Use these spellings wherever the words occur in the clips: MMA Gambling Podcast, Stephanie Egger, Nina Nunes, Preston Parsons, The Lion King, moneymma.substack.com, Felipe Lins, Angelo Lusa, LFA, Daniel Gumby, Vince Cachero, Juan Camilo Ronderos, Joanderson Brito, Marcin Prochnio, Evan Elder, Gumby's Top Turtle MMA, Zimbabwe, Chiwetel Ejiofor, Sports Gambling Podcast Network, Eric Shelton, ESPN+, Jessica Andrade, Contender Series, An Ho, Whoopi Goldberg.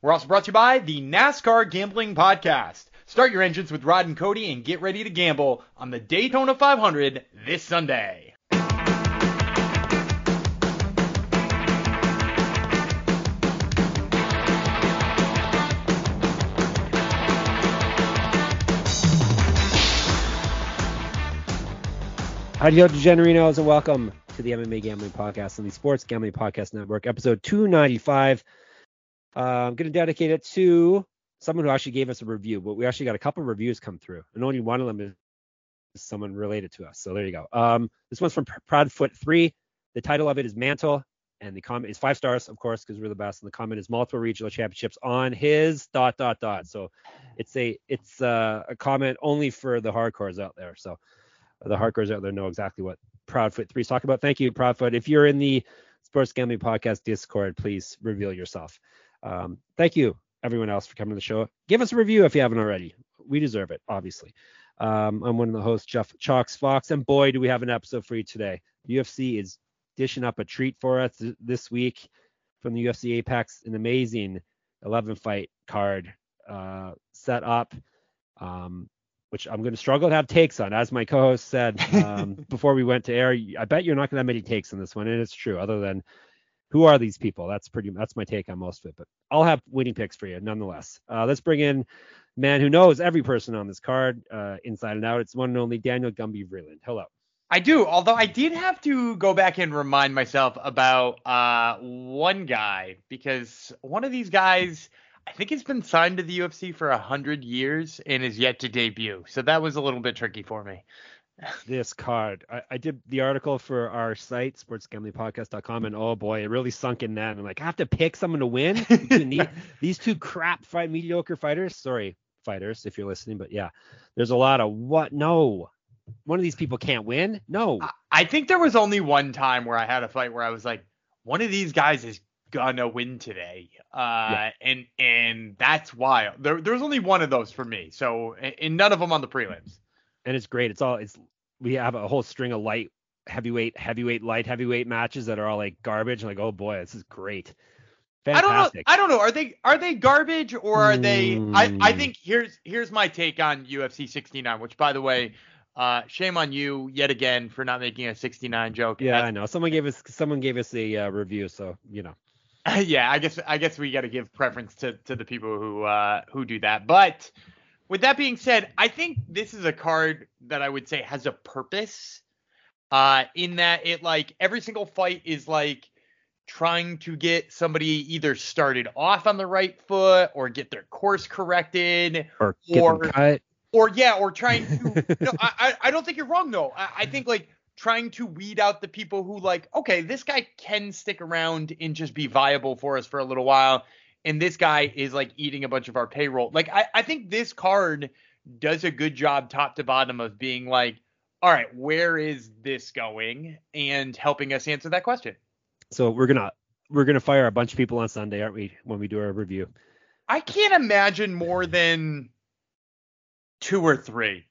We're also brought to you by the NASCAR Gambling Podcast. Start your engines with Rod and Cody and get ready to gamble on the Daytona 500 this Sunday. Howdy, DeGenerinos, and welcome to the MMA Gambling Podcast on the Sports Gambling Podcast Network, episode 295. I'm going to dedicate it to someone who actually gave us a review, but we actually got a couple of reviews come through, and only one of them is someone related to us. So there you go. This one's from Proudfoot3. The title of it is Mantle, and the comment is 5 stars, of course, because we're the best. And the comment is multiple regional championships on his ... So it's a comment only for the hardcores out there. So the hardcores out there know exactly what Proudfoot3 is talking about. Thank you, Proudfoot. If you're in the Sports Gambling Podcast Discord, please reveal yourself. Thank you everyone else for coming to the show. Give us a review if you haven't already. We deserve it, obviously. I'm one of the hosts, Jeff Chalks Fox, and boy, do we have an episode for you today. UFC is dishing up a treat for us this week from the UFC Apex, an amazing 11-fight card set up, which I'm going to struggle to have takes on. As my co-host said before we went to air, I bet you're not going to have many takes on this one, and it's true, other than who are these people? That's my take on most of it, but I'll have winning picks for you nonetheless. Let's bring in a man who knows every person on this card inside and out. It's one and only Daniel Gumby Vreeland. Hello. I do, although I did have to go back and remind myself about one guy, because one of these guys, I think he's been signed to the UFC for 100 years and is yet to debut. So that was a little bit tricky for me. This card. I did the article for our site, sportsgamblingpodcast.com, and oh boy, it really sunk in that. I'm like, I have to pick someone to win. These two mediocre fighters. Sorry, fighters, if you're listening, but yeah, there's a lot of what? No, one of these people can't win. No, I think there was only one time where I had a fight where I was like, one of these guys is gonna win today. Yeah. And that's wild. There's only one of those for me. So, and none of them on the prelims. And it's great. We have a whole string of light, heavyweight, light heavyweight matches that are all like garbage. I'm like, oh boy, this is great. Fantastic. I don't know. Are they garbage or are they? I think here's my take on UFC 69, which by the way, shame on you yet again for not making a 69 joke. Yeah, I know. Someone gave us a review, so you know. Yeah, I guess we got to give preference to the people who do that, but. With that being said, I think this is a card that I would say has a purpose in that it, like, every single fight is, like, trying to get somebody either started off on the right foot or get their course corrected. Or get them cut. Or trying to – no, I don't think you're wrong, though. I think, like, trying to weed out the people who, like, okay, this guy can stick around and just be viable for us for a little while. And this guy is, like, eating a bunch of our payroll. Like, I think this card does a good job top to bottom of being like, all right, where is this going? And helping us answer that question. So we're gonna fire a bunch of people on Sunday, aren't we, when we do our review? I can't imagine more than 2 or 3.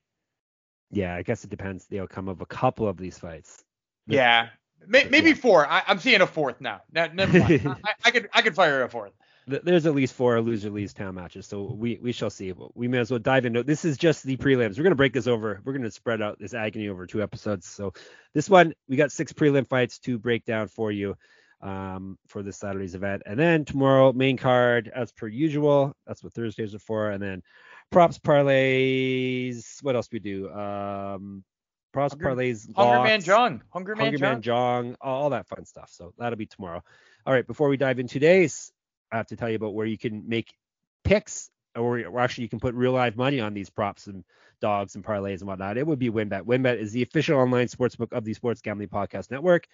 Yeah, I guess it depends the outcome of a couple of these fights. Yeah, maybe 4. I'm seeing a 4th now. Never mind. I could fire a 4th. There's at least 4 loser leaves town matches, so we shall see. We may as well dive into. This is just the prelims. We're going to break this over. We're going to spread out this agony over 2 episodes. So this one, we got 6 prelim fights to break down for you for this Saturday's event. And then tomorrow, main card, as per usual. That's what Thursdays are for. And then props, parlays. What else do we do? Props, parlays, Hunger Man Jong, all that fun stuff. So that'll be tomorrow. All right, before we dive in today's, I have to tell you about where you can make picks, or actually you can put real live money on these props and dogs and parlays and whatnot. It would be WynnBet. WynnBet is the official online sportsbook of the Sports Gambling Podcast Network.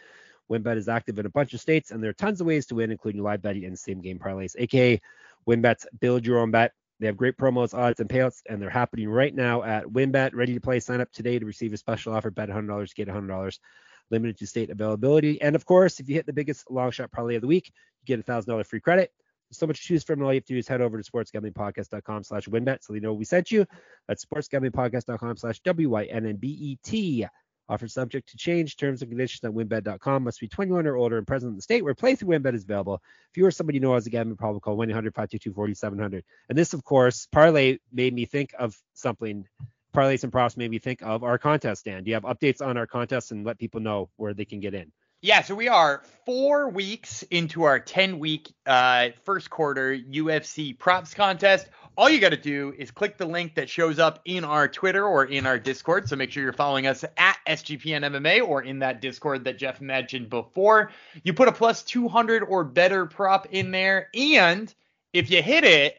WynnBet is active in a bunch of states, and there are tons of ways to win, including live betting and same-game parlays, a.k.a. WynnBet's Build Your Own Bet. They have great promos, odds, and payouts, and they're happening right now at WynnBet. Ready to play? Sign up today to receive a special offer. Bet $100, get $100. Limited to state availability. And, of course, if you hit the biggest long shot parlay of the week, you get $1,000 free credit. There's so much to choose from. All you have to do is head over to sportsgamblingpodcast.com/WynnBet so they know we sent you. That's sportsgamblingpodcast.com/WYNNBET. Offer subject to change. Terms and conditions on WynnBet.com. Must be 21 or older and present in the state where playthrough WynnBet is available. If you or somebody you know has a gambling problem, call 1-800-522-4700. And this, of course, parlay made me think of something. Parlays and props made me think of our contest, Dan. Do you have updates on our contest and let people know where they can get in? Yeah, so we are 4 weeks into our 10-week first quarter UFC props contest. All you got to do is click the link that shows up in our Twitter or in our Discord. So make sure you're following us at SGPNMMA or in that Discord that Jeff mentioned before. You put a plus 200 or better prop in there. And if you hit it,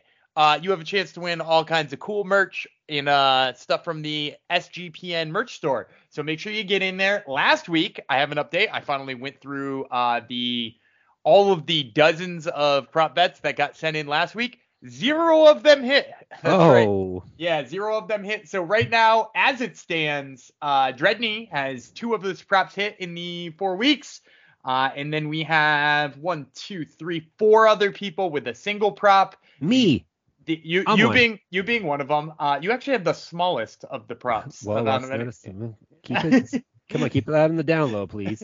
you have a chance to win all kinds of cool merch and stuff from the SGPN merch store. So make sure you get in there. Last week, I have an update. I finally went through all of the dozens of prop bets that got sent in last week. Zero of them hit. Oh. Right. Yeah, zero of them hit. So right now, as it stands, Dredney has two of those props hit in the 4 weeks. And then we have 4 other people with a single prop. Me. You being one of them, you actually have the smallest of the props. Well, keep it out on the down low, please.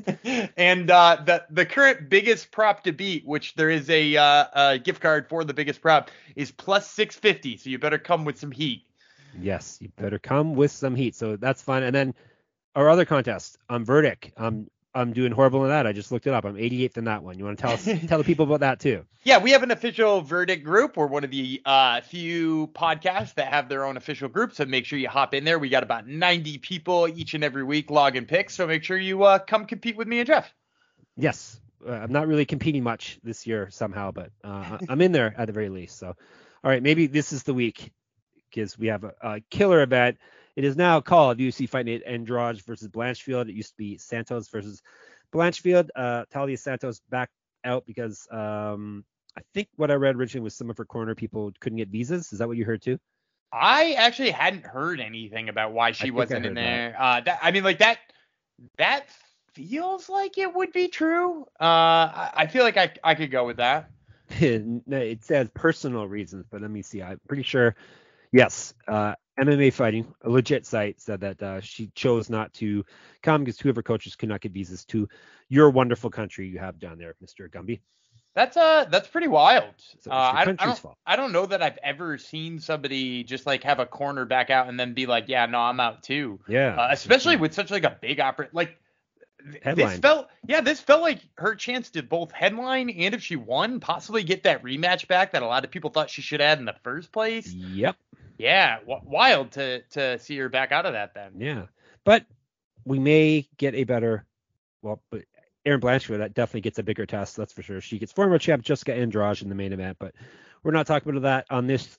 And the current biggest prop to beat, which there is a gift card for the biggest prop, is plus 650. So you better come with some heat. Yes, you better come with some heat. So that's fun. And then our other contest, Verdict. I'm doing horrible in that. I just looked it up. I'm 88th in that one. You want to tell the people about that too? Yeah, we have an official Verdict group. We're one of the few podcasts that have their own official group. So make sure you hop in there. We got about 90 people each and every week logging picks. So make sure you come compete with me and Jeff. Yes. I'm not really competing much this year somehow, but I'm in there at the very least. So, all right, maybe this is the week because we have a killer event. It is now called UFC Fight Night Andrade versus Blanchfield. It used to be Santos versus Blanchfield. Talia Santos backed out because I think what I read originally was some of her corner people couldn't get visas. Is that what you heard too? I actually hadn't heard anything about why she wasn't in there. That feels like it would be true. I feel like I could go with that. It says personal reasons, but let me see. I'm pretty sure. Yes. MMA Fighting, a legit site, said that she chose not to come because two of her coaches could not get visas to your wonderful country you have down there, Mr. Gumby. That's pretty wild. So I don't know that I've ever seen somebody just like have a corner back out and then be like, yeah, no, I'm out too. Yeah. Especially with such like a big opera, like headline. This felt like her chance to both headline and if she won, possibly get that rematch back that a lot of people thought she should have in the first place. Yep. Yeah, wild to see her back out of that then. Yeah, but we may get a better, but Erin Blanchfield, that definitely gets a bigger test, that's for sure. She gets former champ Jessica Andrade in the main event, but we're not talking about that on this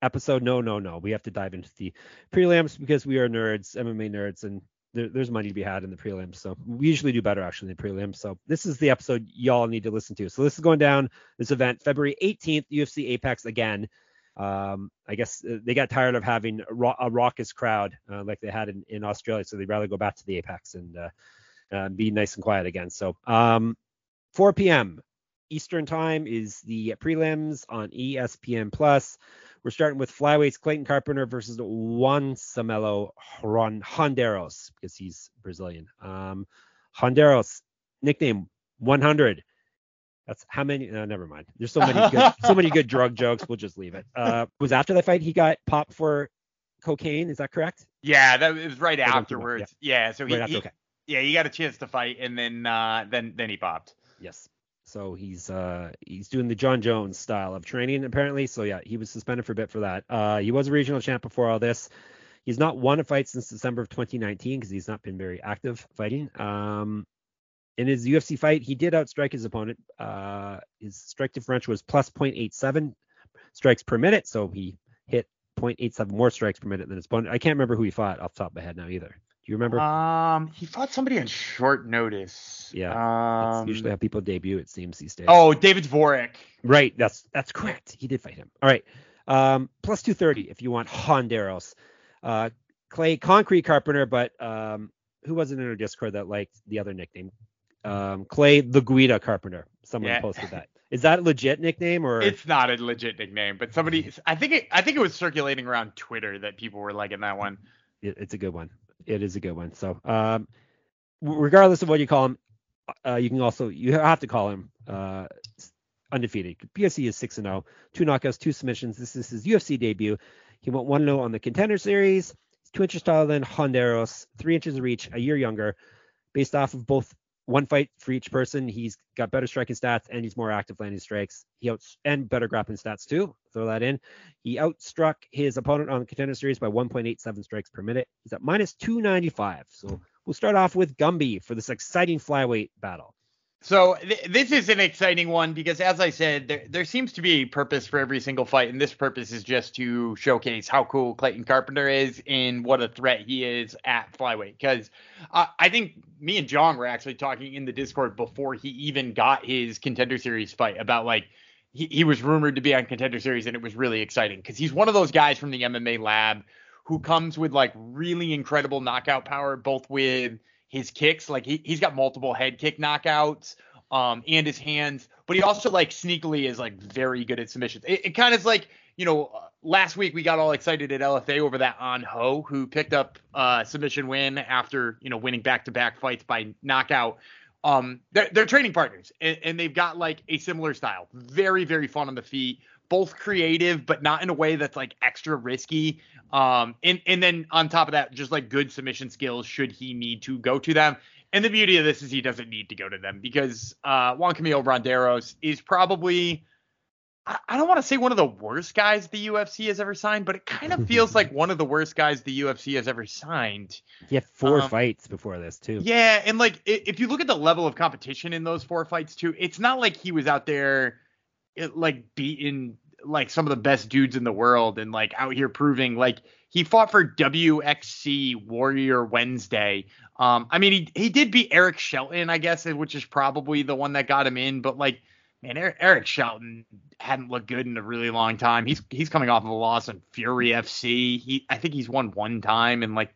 episode. No. We have to dive into the prelims because we are nerds, MMA nerds, and there's money to be had in the prelims. So we usually do better actually in the prelims. So this is the episode y'all need to listen to. So this is going down, this event, February 18th, UFC Apex again. I guess they got tired of having a raucous crowd like they had in Australia, so they'd rather go back to the Apex and be nice and quiet again. So 4 p.m. Eastern time is the prelims on ESPN+. We're starting with flyweights Clayton Carpenter versus Juan Camilo Ronderos because he's Brazilian. Ronderos, nickname 100. That's how many? No, never mind. There's so many good drug jokes. We'll just leave it. Was after that fight he got popped for cocaine? Is that correct? Yeah, that was right afterwards. Yeah. So he, right after, okay. Yeah, he got a chance to fight and then he popped. Yes. So he's doing the John Jones style of training apparently. So yeah, he was suspended for a bit for that. He was a regional champ before all this. He's not won a fight since December of 2019 because he's not been very active fighting. In his UFC fight, he did outstrike his opponent. His strike differential was plus 0.87 strikes per minute, so he hit 0.87 more strikes per minute than his opponent. I can't remember who he fought off the top of my head now either. Do you remember? He fought somebody on short notice. Yeah, that's usually how people debut, it seems, these days. Oh, David Dvorak. Right, that's correct. He did fight him. All right, Plus 230 if you want Ronderos. Clay Concrete Carpenter, but who wasn't in our Discord that liked the other nickname? Clay the Guida Carpenter. Someone posted that. Is that a legit nickname or? It's not a legit nickname, but somebody, I think it was circulating around Twitter that people were liking that one. It's a good one. It is a good one. So regardless of what you call him, you have to call him undefeated. PSC is 6-0, 2 knockouts, 2 submissions. This is his UFC debut. He went 1-0 on the Contender Series. He's 2 inches taller than Ronderos, 3 inches of reach, a year younger. Based off of both one fight for each person, he's got better striking stats and he's more active landing strikes. And better grappling stats too. Throw that in. He outstruck his opponent on the Contender Series by 1.87 strikes per minute. He's at minus 295. So we'll start off with Gumby for this exciting flyweight battle. So this is an exciting one because, as I said, there seems to be a purpose for every single fight, and this purpose is just to showcase how cool Clayton Carpenter is and what a threat he is at flyweight. Because I think me and John were actually talking in the Discord before he even got his Contender Series fight about, like, he was rumored to be on Contender Series, and it was really exciting because he's one of those guys from the MMA lab who comes with, like, really incredible knockout power, both with his kicks, like he's got multiple head kick knockouts and his hands, but he also like sneakily is like very good at submissions. It kind of is like, you know, last week we got all excited at LFA over that An Ho who picked up submission win after, you know, winning back-to-back fights by knockout. They're training partners and they've got like a similar style. Very, very fun on the feet, both creative, but not in a way that's like extra risky. And then on top of that, just like good submission skills should he need to go to them. And the beauty of this is he doesn't need to go to them because Juan Camilo Ronderos is probably, I don't want to say one of the worst guys the UFC has ever signed, but it kind of feels like one of the worst guys the UFC has ever signed. He had 4 fights before this too. Yeah. And like, if you look at the level of competition in those 4 fights too, it's not like he was out there like beating like some of the best dudes in the world and like out here proving, like he fought for WXC Warrior Wednesday. I mean, he did beat Eric Shelton, I guess, which is probably the one that got him in, but like, man, Eric Shelton hadn't looked good in a really long time. He's coming off of a loss on Fury FC. I think he's won one time in like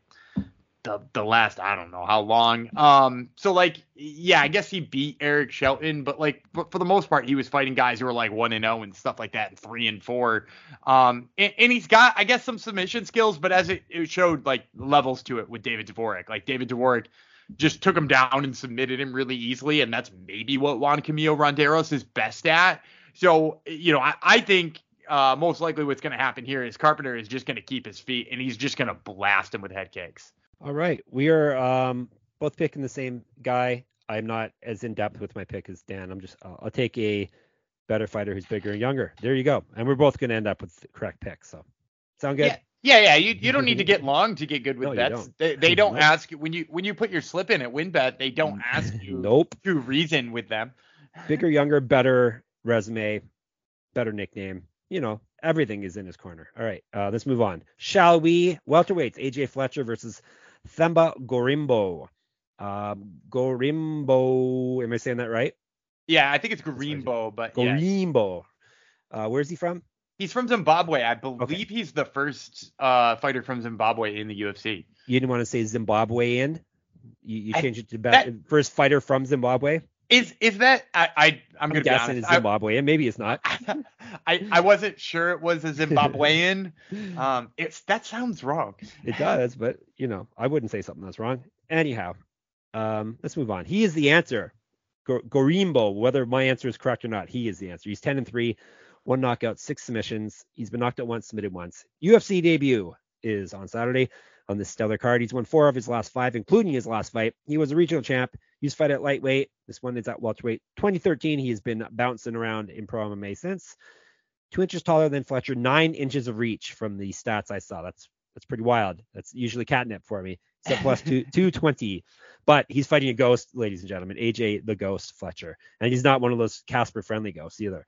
the last, I don't know how long. So like, yeah, I guess he beat Eric Shelton, but like, for the most part, he was fighting guys who were like 1-0 and stuff like that, and 3-4. And he's got, I guess, some submission skills, but as it showed, like levels to it with David Dvorak. Like David Dvorak just took him down and submitted him really easily, and that's maybe what Juan Camilo Ronderos is best at. So, you know, I think most likely what's going to happen here is Carpenter is just going to keep his feet and he's just going to blast him with head kicks. All right. We are both picking the same guy. I'm not as in depth with my pick as Dan. I'll take a better fighter who's bigger and younger. There you go. And we're both going to end up with the correct pick. So sound good? Yeah. You don't need to get long to get good with bets. Don't. They don't ask you when you put your slip in at WynnBet. They don't ask you to reason with them. Bigger, younger, better resume, better nickname. You know, everything is in his corner. All right. Let's move on. Shall we? Welterweights, AJ Fletcher versus Themba Gorimbo. Gorimbo, am I saying that right? Yeah, I think it's Gorimbo, but Gorimbo. Yeah. Where's he from? He's from Zimbabwe. I believe He's the first fighter from Zimbabwe in the UFC. You didn't want to say Zimbabwean? You changed it to first fighter from Zimbabwe? Is that I'm gonna guess it's Zimbabwe, and maybe it's not. I wasn't sure it was a Zimbabwean. That sounds wrong. It does, but you know, I wouldn't say something that's wrong. Anyhow, let's move on. He is the answer. Gorimbo, whether my answer is correct or not, he is the answer. He's 10-3, 1 knockout, 6 submissions. He's been knocked out once, submitted once. UFC debut is on Saturday. On this stellar card, he's won 4 of his last 5, including his last fight. He was a regional champ. He used to fight at lightweight. This one is at welterweight. 2013, he has been bouncing around in pro MMA since. 2 inches taller than Fletcher, 9 inches of reach from the stats I saw. That's pretty wild. That's usually catnip for me. It's at plus 220. But he's fighting a ghost, ladies and gentlemen. AJ the Ghost Fletcher. And he's not one of those Casper-friendly ghosts either.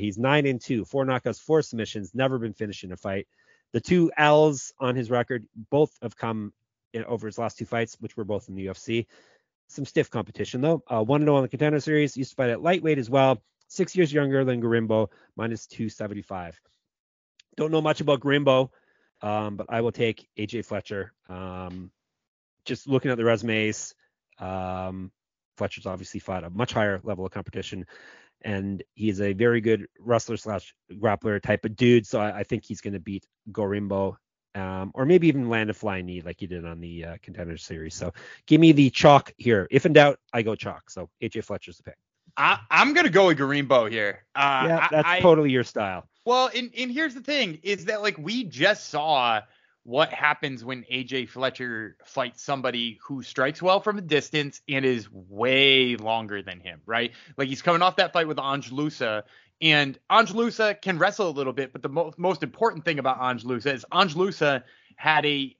He's 9-2, 4 knockouts, 4 submissions, never been finished in a fight. The 2 L's on his record, both have come over his last 2 fights, which were both in the UFC. Some stiff competition, though. 1-0 on the Contender Series. Used to fight at lightweight as well. 6 years younger than Gorimbo, minus 275. Don't know much about Gorimbo, but I will take AJ Fletcher. Just looking at the resumes, Fletcher's obviously fought a much higher level of competition, and he's a very good wrestler/grappler type of dude. So I think he's going to beat Gorimbo, or maybe even land a flying knee like he did on the Contender Series. So give me the chalk here. If in doubt, I go chalk. So AJ Fletcher's the pick. I'm going to go with Gorimbo here. Yeah, that's totally your style. Well, and here's the thing is that, like, we just saw what happens when AJ Fletcher fights somebody who strikes well from a distance and is way longer than him, right? Like, he's coming off that fight with Angelo Lusa, and Angelo Lusa can wrestle a little bit, but the most important thing about Angelo Lusa is Angelo Lusa had a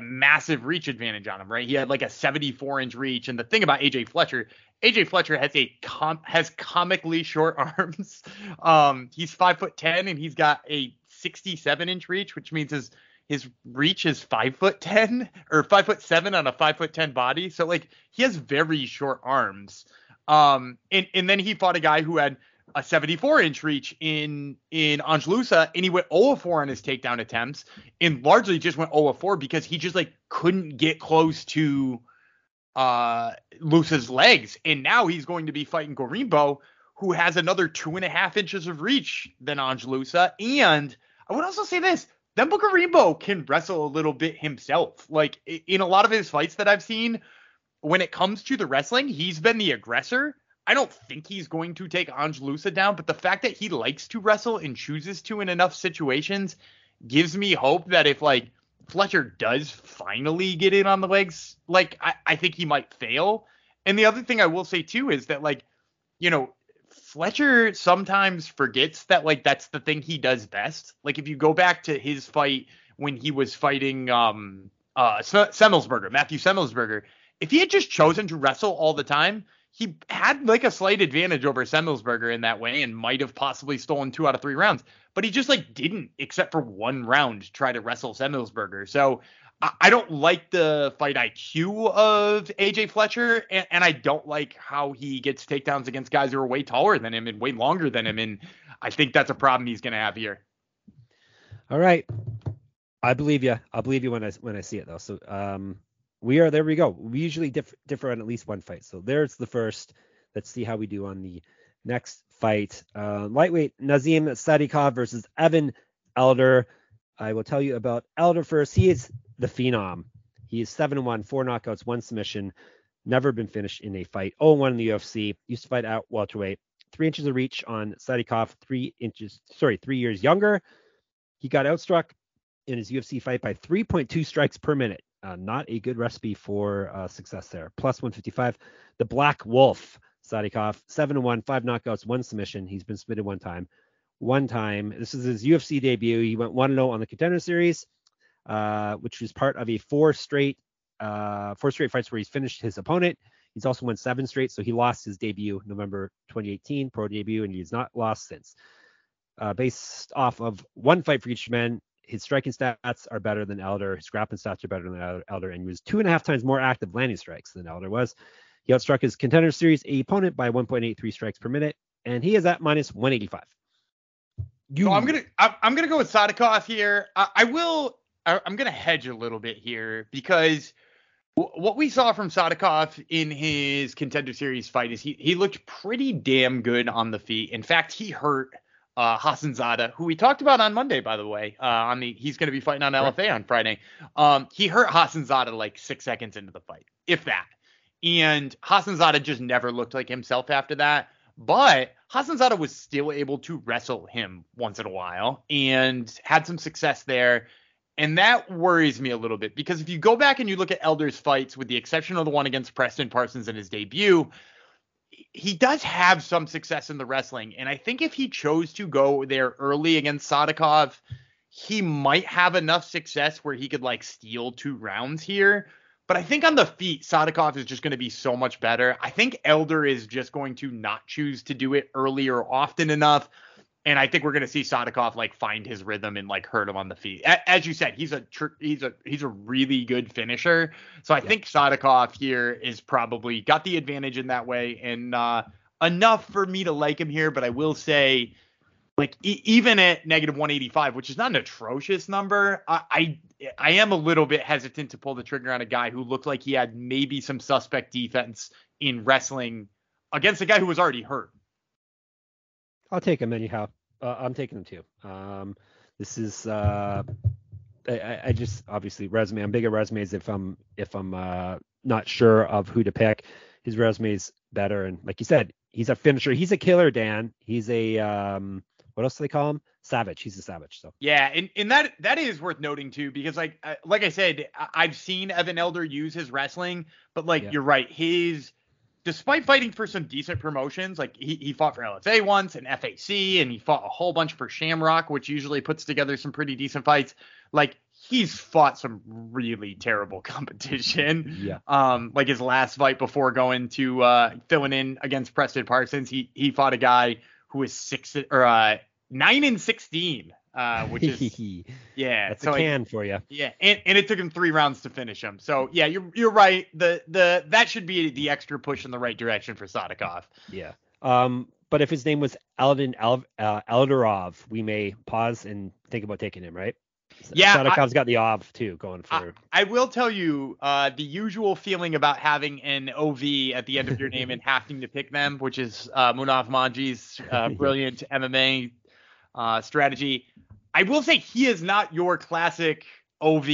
massive reach advantage on him, right? He had like a 74-inch reach, and the thing about AJ Fletcher has comically short arms. He's 5'10", and he's got a 67-inch reach, which means his reach is 5'10" or 5'7" on a 5'10" body. So, like, he has very short arms. And then he fought a guy who had a 74-inch reach in Angelo Lusa, and he went 0-4 on his takedown attempts, and largely just went 0-4 because he just, like, couldn't get close to Lusa's legs. And now he's going to be fighting Gorimbo, who has another 2.5 inches of reach than Angelo Lusa. And I would also say this, Themba Gorimbo can wrestle a little bit himself. Like, in a lot of his fights that I've seen, when it comes to the wrestling, he's been the aggressor. I don't think he's going to take Angelo Lusa down, but the fact that he likes to wrestle and chooses to in enough situations gives me hope that if, like, Fletcher does finally get in on the legs, like, I think he might fail. And the other thing I will say too is that, like, you know, Fletcher sometimes forgets that, like, that's the thing he does best. Like, if you go back to his fight when he was fighting Matthew Semmelsberger, if he had just chosen to wrestle all the time, he had, like, a slight advantage over Semmelsberger in that way and might have possibly stolen 2 out of 3 rounds. But he just, like, didn't, except for 1 round, try to wrestle Semmelsberger. So I don't like the fight IQ of AJ Fletcher, and I don't like how he gets takedowns against guys who are way taller than him and way longer than him, and I think that's a problem he's going to have here. All right. I believe you. I'll believe you when I see it, though. So there we go. We usually differ on at least one fight. So there's the first. Let's see how we do on the next fight. Lightweight Nazim Sadikov versus Evan Elder. I will tell you about Elder first. He is the phenom. He is 7-1, 4 knockouts, 1 submission, never been finished in a fight. 0-1 in the UFC. Used to fight out welterweight. 3 inches of reach on Sadikov, 3 years younger. He got outstruck in his UFC fight by 3.2 strikes per minute. Not a good recipe for success there. Plus 155. The Black Wolf, Sadikov, 7-1, 5 knockouts, 1 submission. He's been submitted one time. This is his UFC debut. He went 1-0 on the Contender Series, which was part of a four straight fights where he's finished his opponent. He's also won 7 straight, so he lost his debut November 2018, pro debut, and he's not lost since. Based off of 1 fight for each man, his striking stats are better than Elder. His grappling stats are better than Elder, and he was 2.5 times more active landing strikes than Elder was. He outstruck his Contender Series opponent by 1.83 strikes per minute, and he is at minus 185. So I'm gonna go with Sadikov here. I'm gonna hedge a little bit here because what we saw from Sadikov in his Contender Series fight is he looked pretty damn good on the feet. In fact, he hurt Hasanzada, who we talked about on Monday, by the way. He's gonna be fighting on LFA on Friday. He hurt Hasanzada like 6 seconds into the fight, if that. And Hasanzada just never looked like himself after that. But Hasanzada was still able to wrestle him once in a while and had some success there. And that worries me a little bit because if you go back and you look at Elder's fights, with the exception of the one against Preston Parsons in his debut, he does have some success in the wrestling. And I think if he chose to go there early against Sadikov, he might have enough success where he could, like, steal 2 rounds here. But I think on the feet, Sadikov is just going to be so much better. I think Elder is just going to not choose to do it early or often enough. And I think we're going to see Sadikov, like, find his rhythm and, like, hurt him on the feet. As you said, he's a really good finisher. So I think Sadikov here is probably got the advantage in that way, and enough for me to like him here. But I will say like even at negative 185, which is not an atrocious number, I am a little bit hesitant to pull the trigger on a guy who looked like he had maybe some suspect defense in wrestling against a guy who was already hurt. I'll take him anyhow. I'm taking him too. This is I just obviously resume. I'm big at resumes. If I'm not sure of who to pick, his resume is better. And like you said, he's a finisher. He's a killer, Dan. He's a what else do they call him? Savage. He's a savage. So yeah, and that is worth noting too, because like I said, I've seen Evan Elder use his wrestling, but like You're right, his despite fighting for some decent promotions, like he fought for LFA once and FAC, and he fought a whole bunch for Shamrock, which usually puts together some pretty decent fights. Like he's fought some really terrible competition. Yeah. Like his last fight before going to filling in against Preston Parsons, he fought a guy who was 9-16, which is yeah, that's so a can for you. Yeah, and it took him 3 rounds to finish him. So yeah, you're right. The that should be the extra push in the right direction for Sadikov. Yeah. But if his name was Aladin Elderov, we may pause and think about taking him, right? Yeah, Sadikov's got the OV too going for. I will tell you the usual feeling about having an OV at the end of your name and having to pick them, which is Munaf Manji's brilliant MMA strategy. I will say he is not your classic OV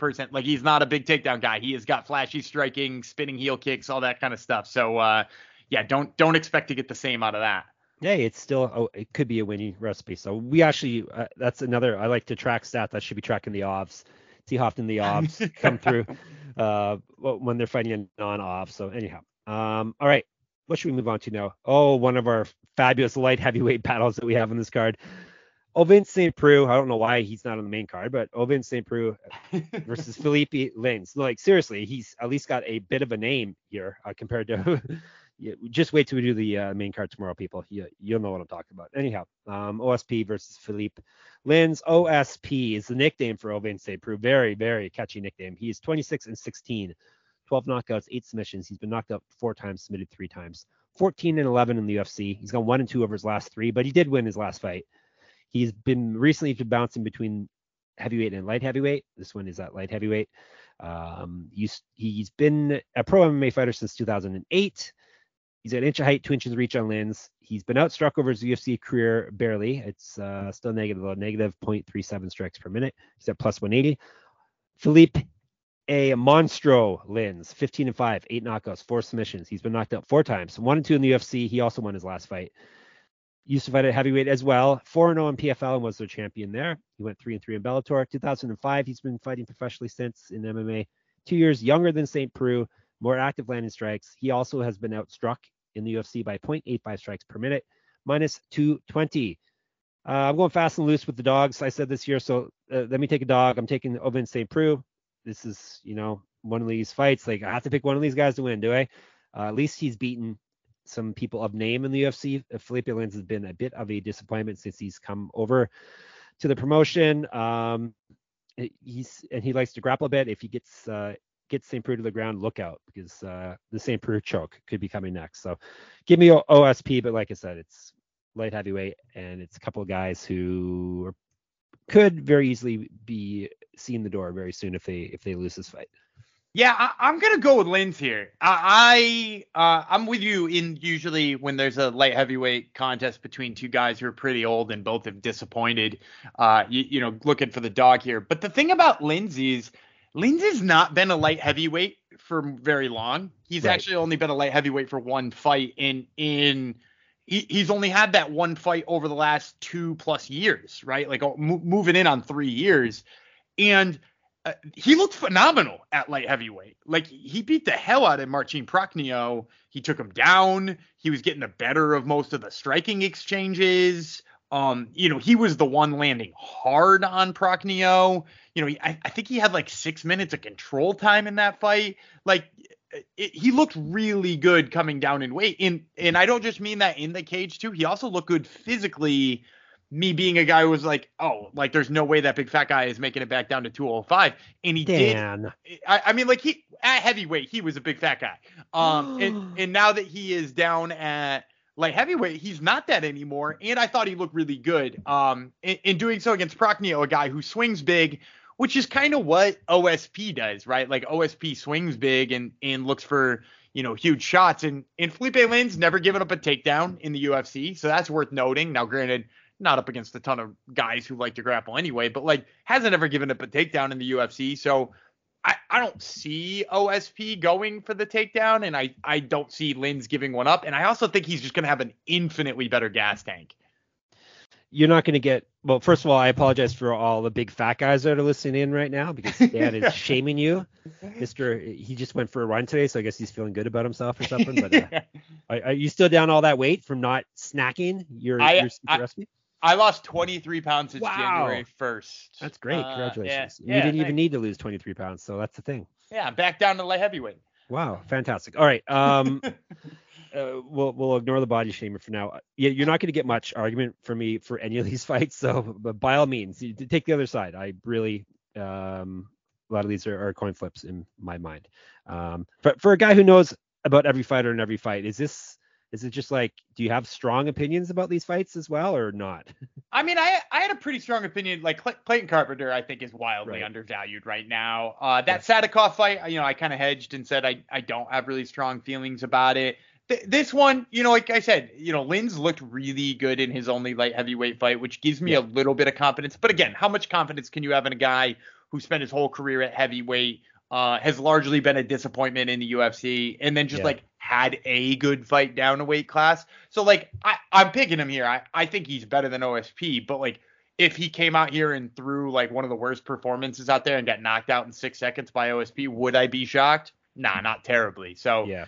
person. Like he's not a big takedown guy. He has got flashy striking, spinning heel kicks, all that kind of stuff. So don't expect to get the same out of that. Yeah, it's still it could be a winning recipe. So we actually that's another I like to track stat that should be tracking the OVs. See how often the OVs come through when they're fighting a non-OV. So anyhow, all right, what should we move on to now? Oh, one of our fabulous light heavyweight battles that we have on this card, Ovince St. Preux. I don't know why he's not on the main card, but Ovince St. Preux versus Felipe Lins. Like seriously, he's at least got a bit of a name here compared to. Yeah, just wait till we do the main card tomorrow, people. You'll know what I'm talking about. Anyhow, OSP versus Felipe Lins. OSP is the nickname for Ovince St. Preux. Very, very catchy nickname. He is 26-16, 12 knockouts, 8 submissions. He's been knocked out 4 times, submitted 3 times. 14-11 in the UFC. He's gone 1-2 over his last 3, but he did win his last fight. He's been recently bouncing between heavyweight and light heavyweight. This one is at light heavyweight. He's been a pro MMA fighter since 2008. He's an inch of height, 2 inches of reach on Lins. He's been outstruck over his UFC career barely. It's still negative 0.37 strikes per minute. He's at plus 180. Felipe A. Monstro Lins, 15-5, 8 knockouts, 4 submissions. He's been knocked out 4 times, 1-2 in the UFC. He also won his last fight. Used to fight at heavyweight as well, 4-0 in PFL and was their champion there. He went 3-3 in Bellator. 2005, he's been fighting professionally since in MMA. 2 years younger than St. Preux, more active landing strikes. He also has been outstruck in the UFC by 0.85 strikes per minute, minus 220. I'm going fast and loose with the dogs. I said this year, so let me take a dog. I'm taking Ovince St. Preux. This is, one of these fights. Like I have to pick one of these guys to win, do I? At least he's beaten some people of name in the UFC. Felipe Lins has been a bit of a disappointment since he's come over to the promotion. He likes to grapple a bit. If he get St. Preux to the ground, look out, because the St. Preux choke could be coming next. So give me OSP, but like I said, it's light heavyweight, and it's a couple of guys who could very easily be seeing the door very soon if they lose this fight. Yeah, I'm going to go with Lins here. I'm with you in usually when there's a light heavyweight contest between two guys who are pretty old and both have disappointed, looking for the dog here. But the thing about Lins is, Lins has not been a light heavyweight for very long. He's actually only been a light heavyweight for one fight, and he's only had that one fight over the last 2+ years, right? Like moving in on 3 years, and he looked phenomenal at light heavyweight. Like he beat the hell out of Marcin Prochnio. He took him down. He was getting the better of most of the striking exchanges. He was the one landing hard on Prochnio. I think he had like 6 minutes of control time in that fight. Like he looked really good coming down in weight. And I don't just mean that in the cage too. He also looked good physically. Me being a guy who was like, oh, like there's no way that big fat guy is making it back down to 205. And he did. He at heavyweight, he was a big fat guy. And now that he is down at light heavyweight. He's not that anymore. And I thought he looked really good in doing so against Procneo, a guy who swings big, which is kind of what OSP does, right? Like OSP swings big and looks for, you know, huge shots. And Felipe Lins never given up a takedown in the UFC. So that's worth noting. Now, granted, not up against a ton of guys who like to grapple anyway, but like hasn't ever given up a takedown in the UFC. So I don't see OSP going for the takedown, and I don't see Lins giving one up. And I also think he's just going to have an infinitely better gas tank. You're not going to get – well, first of all, I apologize for all the big fat guys that are listening in right now because Dan is shaming you. He just went for a run today, so I guess he's feeling good about himself or something. But are you still down all that weight from not snacking your super recipe? I lost 23 pounds since January 1st. That's great. Congratulations. Yeah, you didn't even need to lose 23 pounds, so that's the thing. Yeah, back down to light heavyweight. Wow, fantastic. All right. We'll ignore the body shamer for now. Yeah, you're not going to get much argument from me for any of these fights, so but by all means, you take the other side. I really a lot of these are coin flips in my mind. But for a guy who knows about every fighter and every fight, is it just like, do you have strong opinions about these fights as well or not? I mean, I had a pretty strong opinion. Like Clayton Carpenter, I think, is wildly undervalued right now. Sadikoff fight, you know, I kind of hedged and said I don't have really strong feelings about it. This one, you know, like I said, you know, Lins looked really good in his only light heavyweight fight, which gives me a little bit of confidence. But again, how much confidence can you have in a guy who spent his whole career at heavyweight, has largely been a disappointment in the UFC, and then just like had a good fight down a weight class? So like I'm picking him here. I think he's better than OSP, but like if he came out here and threw like one of the worst performances out there and got knocked out in 6 seconds by OSP, would I be shocked? Nah, not terribly. So yeah.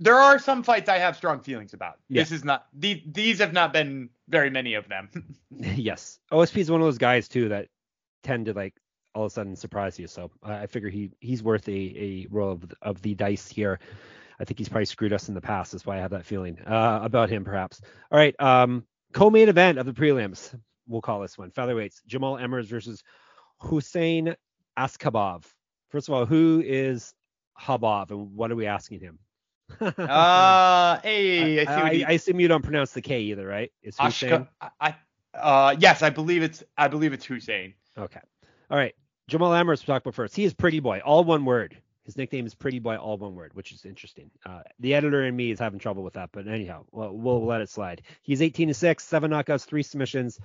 There are some fights I have strong feelings about. Yeah. This is not these have not been very many of them. Yes. OSP is one of those guys too that tend to like all of a sudden surprise you. So I figure he's worth a roll of the dice here. I think he's probably screwed us in the past. That's why I have that feeling about him perhaps. All right. Co-main event of the prelims. We'll call this one. Featherweights. Jamall Emmers versus Hussein Askhabov. First of all, who is Habov, and what are we asking him? I assume you don't pronounce the K either, right? It's Hussein. Yes, I believe it's Hussein. Okay. All right. Jamall Emmers, we'll talk about first. He is Pretty Boy, all one word. His nickname is Pretty Boy, all one word, which is interesting. The editor in me is having trouble with that, but anyhow, we'll let it slide. He's 18-6, 7 knockouts, 3 submissions.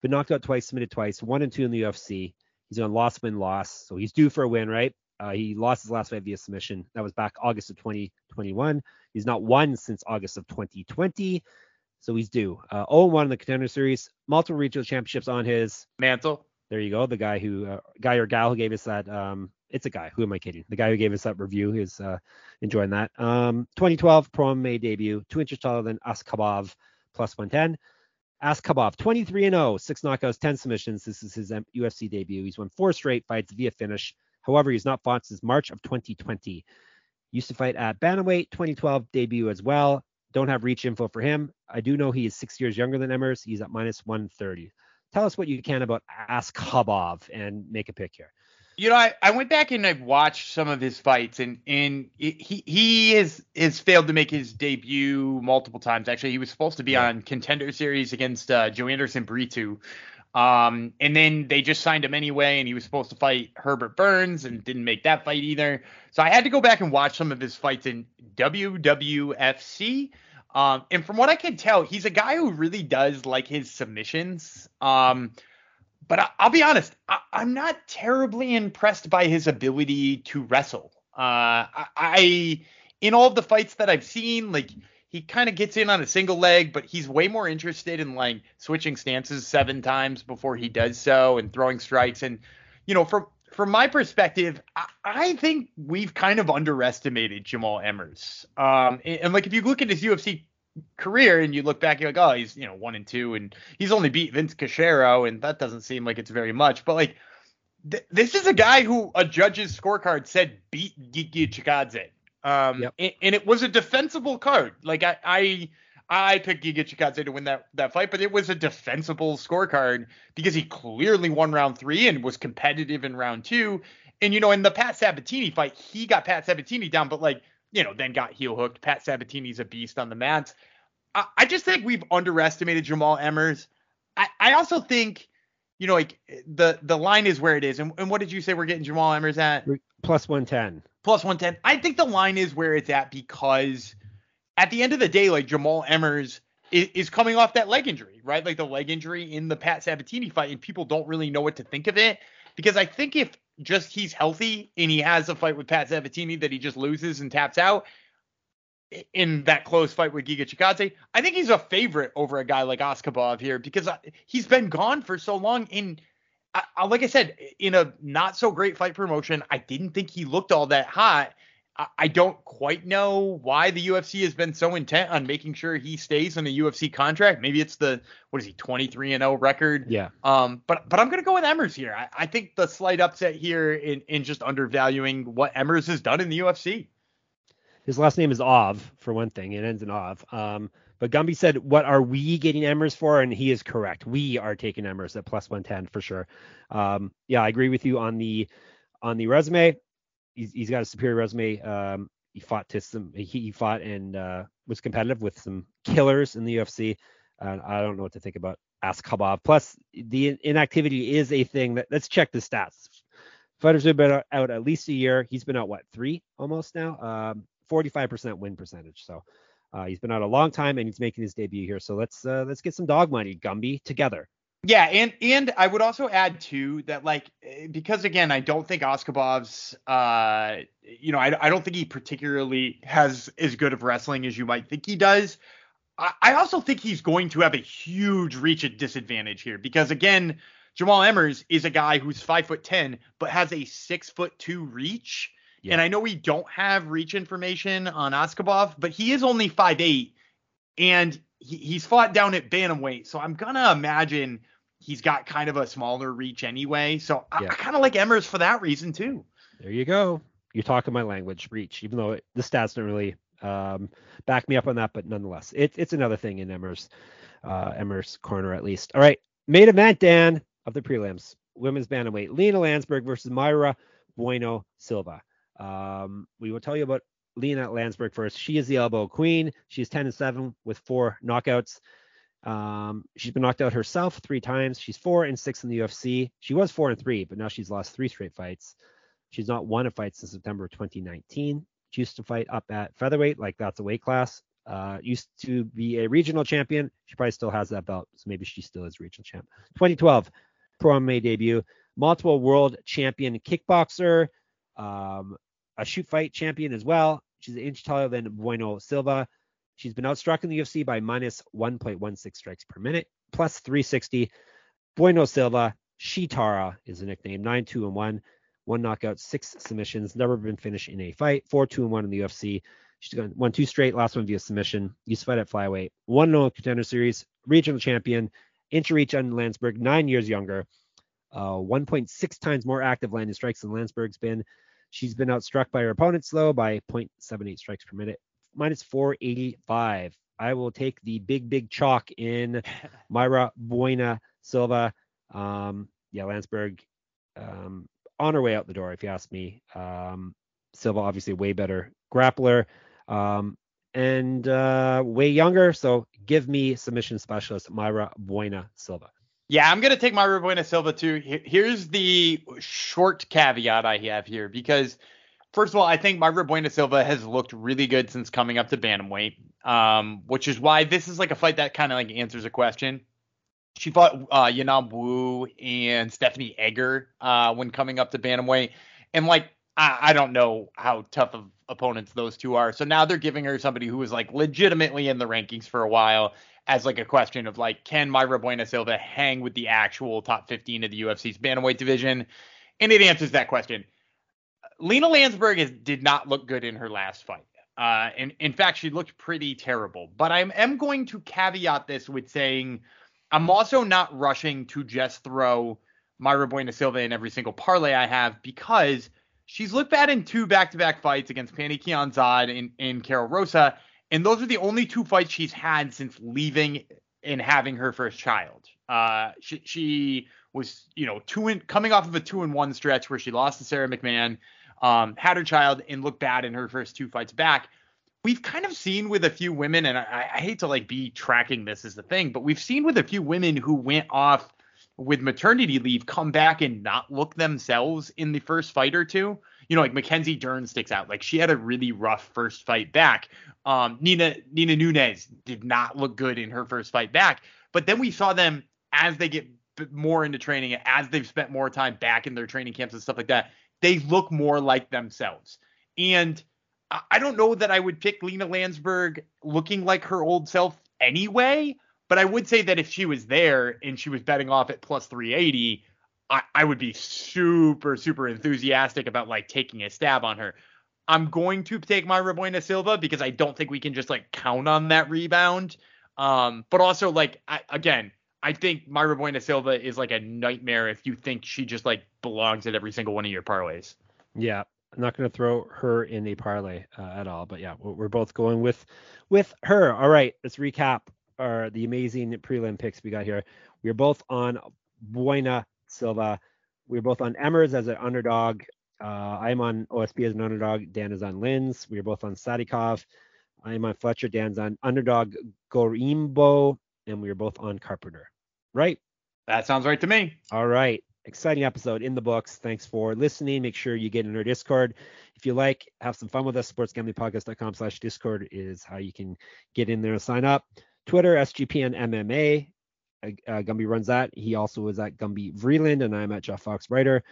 Been knocked out twice, submitted twice, 1-2 in the UFC. He's on loss, win, loss, so he's due for a win, right? He lost his last fight via submission. That was back August of 2021. He's not won since August of 2020, so he's due. 0-1 in the Contender Series. Multiple regional championships on his mantle. There you go. The guy who, guy or gal who gave us that. It's a guy. Who am I kidding? The guy who gave us that review is enjoying that. 2012 Pro MMA debut. 2 inches taller than Askhabov, plus 110. Askhabov, 23-0, 6 knockouts, 10 submissions. This is his UFC debut. He's won 4 straight fights via finish. However, he's not fought since March of 2020. Used to fight at bantamweight, 2012 debut as well. Don't have reach info for him. I do know he is 6 years younger than Emmers. He's at minus 130. Tell us what you can about Askhabov and make a pick here. You know, I went back and I've watched some of his fights, and he has failed to make his debut multiple times. Actually, he was supposed to be on Contender Series against Joanderson Brito. And then they just signed him anyway, and he was supposed to fight Herbert Burns and didn't make that fight either. So I had to go back and watch some of his fights in WWFC. And from what I can tell, he's a guy who really does like his submissions. But I'll be honest, I'm not terribly impressed by his ability to wrestle. In all of the fights that I've seen, like, he kind of gets in on a single leg, but he's way more interested in like switching stances 7 times before he does so and throwing strikes. And, you know, from my perspective, I think we've kind of underestimated Jamall Emmers. And like, if you look at his UFC career and you look back, you're like, oh, he's, you know, 1-2 and he's only beat Vince Cachero. And that doesn't seem like it's very much, but like this is a guy who a judge's scorecard said beat Giga Chikadze. And it was a defensible card. Like I picked Giga Chikadze to win that fight, but it was a defensible scorecard because he clearly won round 3 and was competitive in round 2. And, you know, in the Pat Sabatini fight, he got Pat Sabatini down, but like you know, then got heel hooked. Pat Sabatini's a beast on the mats. I just think we've underestimated Jamall Emmers. I also think, you know, like the line is where it is. And what did you say we're getting Jamall Emmers at? +110. +110. I think the line is where it's at because at the end of the day, like Jamall Emmers is coming off that leg injury, right? Like the leg injury in the Pat Sabatini fight, and people don't really know what to think of it because I think if just he's healthy and he has a fight with Pat Sabatini that he just loses and taps out in that close fight with Giga Chikadze, I think he's a favorite over a guy like Askabov here because he's been gone for so long. And like I said, in a not so great fight promotion, I didn't think he looked all that hot. I don't quite know why the UFC has been so intent on making sure he stays on the UFC contract. Maybe it's the, what is he, 23-0 record? Yeah. But I'm going to go with Emmers here. I think the slight upset here in just undervaluing what Emmers has done in the UFC. His last name is Ov, for one thing. It ends in Ov. But Gumby said, what are we getting Emmers for? And he is correct. We are taking Emmers at +110 for sure. Yeah, I agree with you on the resume. He's got a superior resume. He fought and was competitive with some killers in the UFC. I don't know what to think about Askhabov. Plus, the inactivity is a thing. Let's check the stats. Fighters have been out at least a year. He's been out, what, 3 almost now? 45% win percentage. So he's been out a long time, and he's making his debut here. So let's get some dog money, Gumby, together. Yeah, and I would also add too that, like, because again, I don't think Askhabov's, I don't think he particularly has as good of wrestling as you might think he does. I also think he's going to have a huge reach at disadvantage here because again, Jamall Emmers is a guy who's 5'10" but has a 6'2" reach. Yeah. And I know we don't have reach information on Askhabov, but he is only 5'8" and he's fought down at bantamweight, so I'm going to imagine he's got kind of a smaller reach anyway. So yeah. I kind of like Emmers for that reason, too. There you go. You're talking my language, reach, even though the stats don't really back me up on that. But nonetheless, it's another thing in Emmers' corner, at least. All right. Main event, Dan, of the prelims. Women's bantamweight. Lina Lansberg versus Mayra Bueno Silva. We will tell you about Lina Lansberg first. She is the elbow queen. She is 10-7 with 4 knockouts. She's been knocked out herself 3 times. She's 4-6 in the UFC. She was 4-3, but now she's lost 3 straight fights. She's not won a fight since September of 2019. She used to fight up at featherweight, like that's a weight class. Used to be a regional champion. She probably still has that belt, so maybe she still is regional champ. 2012 pro MMA debut. Multiple world champion kickboxer. A shoot fight champion as well. She's an inch taller than Bueno Silva. She's been outstruck in the UFC by -1.16 strikes per minute, +360. Bueno Silva, Shitara is the nickname, 9-2-1, 1 knockout, 6 submissions, never been finished in a fight, 4-2-1 in the UFC. She's gone 1-2 straight, last one via submission. Used to fight at flyweight, 1-0 Contender Series, regional champion, inch reach on Lansberg, 9 years younger, 1.6 times more active landing strikes than Lansberg's been. She's been outstruck by her opponents, though, by 0.78 strikes per minute, -485. I will take the big chalk in Mayra Bueno Silva. Lansberg on her way out the door, if you ask me. Silva, obviously, way better grappler and way younger. So give me submission specialist Mayra Bueno Silva. Yeah, I'm going to take Mayra Bueno Silva too. Here's the short caveat I have here, because first of all, I think Mayra Bueno Silva has looked really good since coming up to bantamweight, which is why this is like a fight that kind of like answers a question. She fought Yanam Wu and Stephanie Egger when coming up to bantamweight. And like, I don't know how tough of opponents those two are. So now they're giving her somebody who was like legitimately in the rankings for a while as like a question of like, can Mayra Bueno Silva hang with the actual top 15 of the UFC's bantamweight division? And it answers that question. Lina Lansberg did not look good in her last fight. And in fact, she looked pretty terrible. But I am going to caveat this with saying I'm also not rushing to just throw Mayra Bueno Silva in every single parlay I have, because she's looked bad in 2 back-to-back fights against Pani Kianzad and Carol Rosa. And those are the only 2 fights she's had since leaving and having her first child. She was, coming off of a 2-1 stretch where she lost to Sarah McMahon, had her child and looked bad in her first two fights back. We've kind of seen with a few women, and I hate to like be tracking this as the thing, but we've seen with a few women who went off with maternity leave come back and not look themselves in the first fight or two. You know, like Mackenzie Dern sticks out. Like she had a really rough first fight back. Nina Nunes did not look good in her first fight back. But then we saw them as they get more into training, as they've spent more time back in their training camps and stuff like that, they look more like themselves. And I don't know that I would pick Lina Lansberg looking like her old self anyway, but I would say that if she was there and she was betting off at plus 380, I would be super, super enthusiastic about like taking a stab on her. I'm going to take Mayra Bueno Silva because I don't think we can just like count on that rebound. But also like, I think Mayra Bueno Silva is like a nightmare if you think she just like belongs at every single one of your parlays. Yeah. I'm not going to throw her in a parlay at all, but yeah, we're both going with her. All right, let's recap the amazing prelim picks we got here. We're both on Bueno Silva. We're both on Emmers as an underdog. I'm on OSP as an underdog. Dan is on Lins. We're both on Sadikov. I'm on Fletcher. Dan's on underdog Gorimbo, and we're both on Carpenter. Right? That sounds right to me. All right. Exciting episode in the books. Thanks for listening. Make sure you get in our Discord. If you like, have some fun with us. sportsgamblingpodcast.com/discord is how you can get in there and sign up. Twitter, SGPNMMA. Gumby runs that. He also is at Gumby Vreeland, and I'm at Jeff Fox Writer.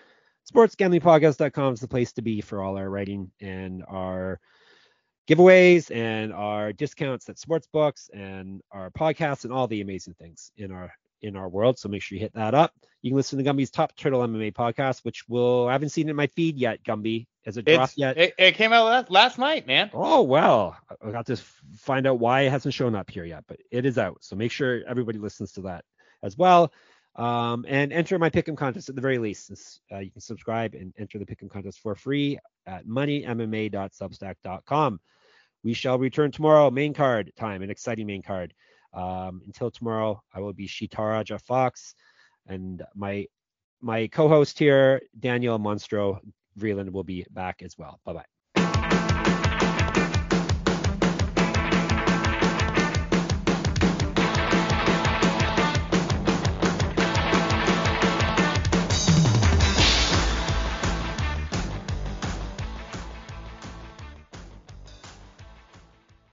sportsgamblingpodcast.com is the place to be for all our writing and our giveaways and our discounts at sportsbooks and our podcasts and all the amazing things in our world. So make sure you hit that up. You can listen to Gumby's Top Turtle MMA podcast, which I haven't seen in my feed yet. Gumby, has it dropped yet? It came out last night, man. Oh, well, I got to find out why it hasn't shown up here yet, but it is out. So make sure everybody listens to that as well. And enter my pick'em contest at the very least. You can subscribe and enter the pick'em contest for free at moneymma.substack.com. We shall return tomorrow. Main card time, an exciting main card. Until tomorrow, I will be Shitara Jeff Fox, and my co-host here, Daniel Monstro Vreeland, will be back as well. Bye-bye.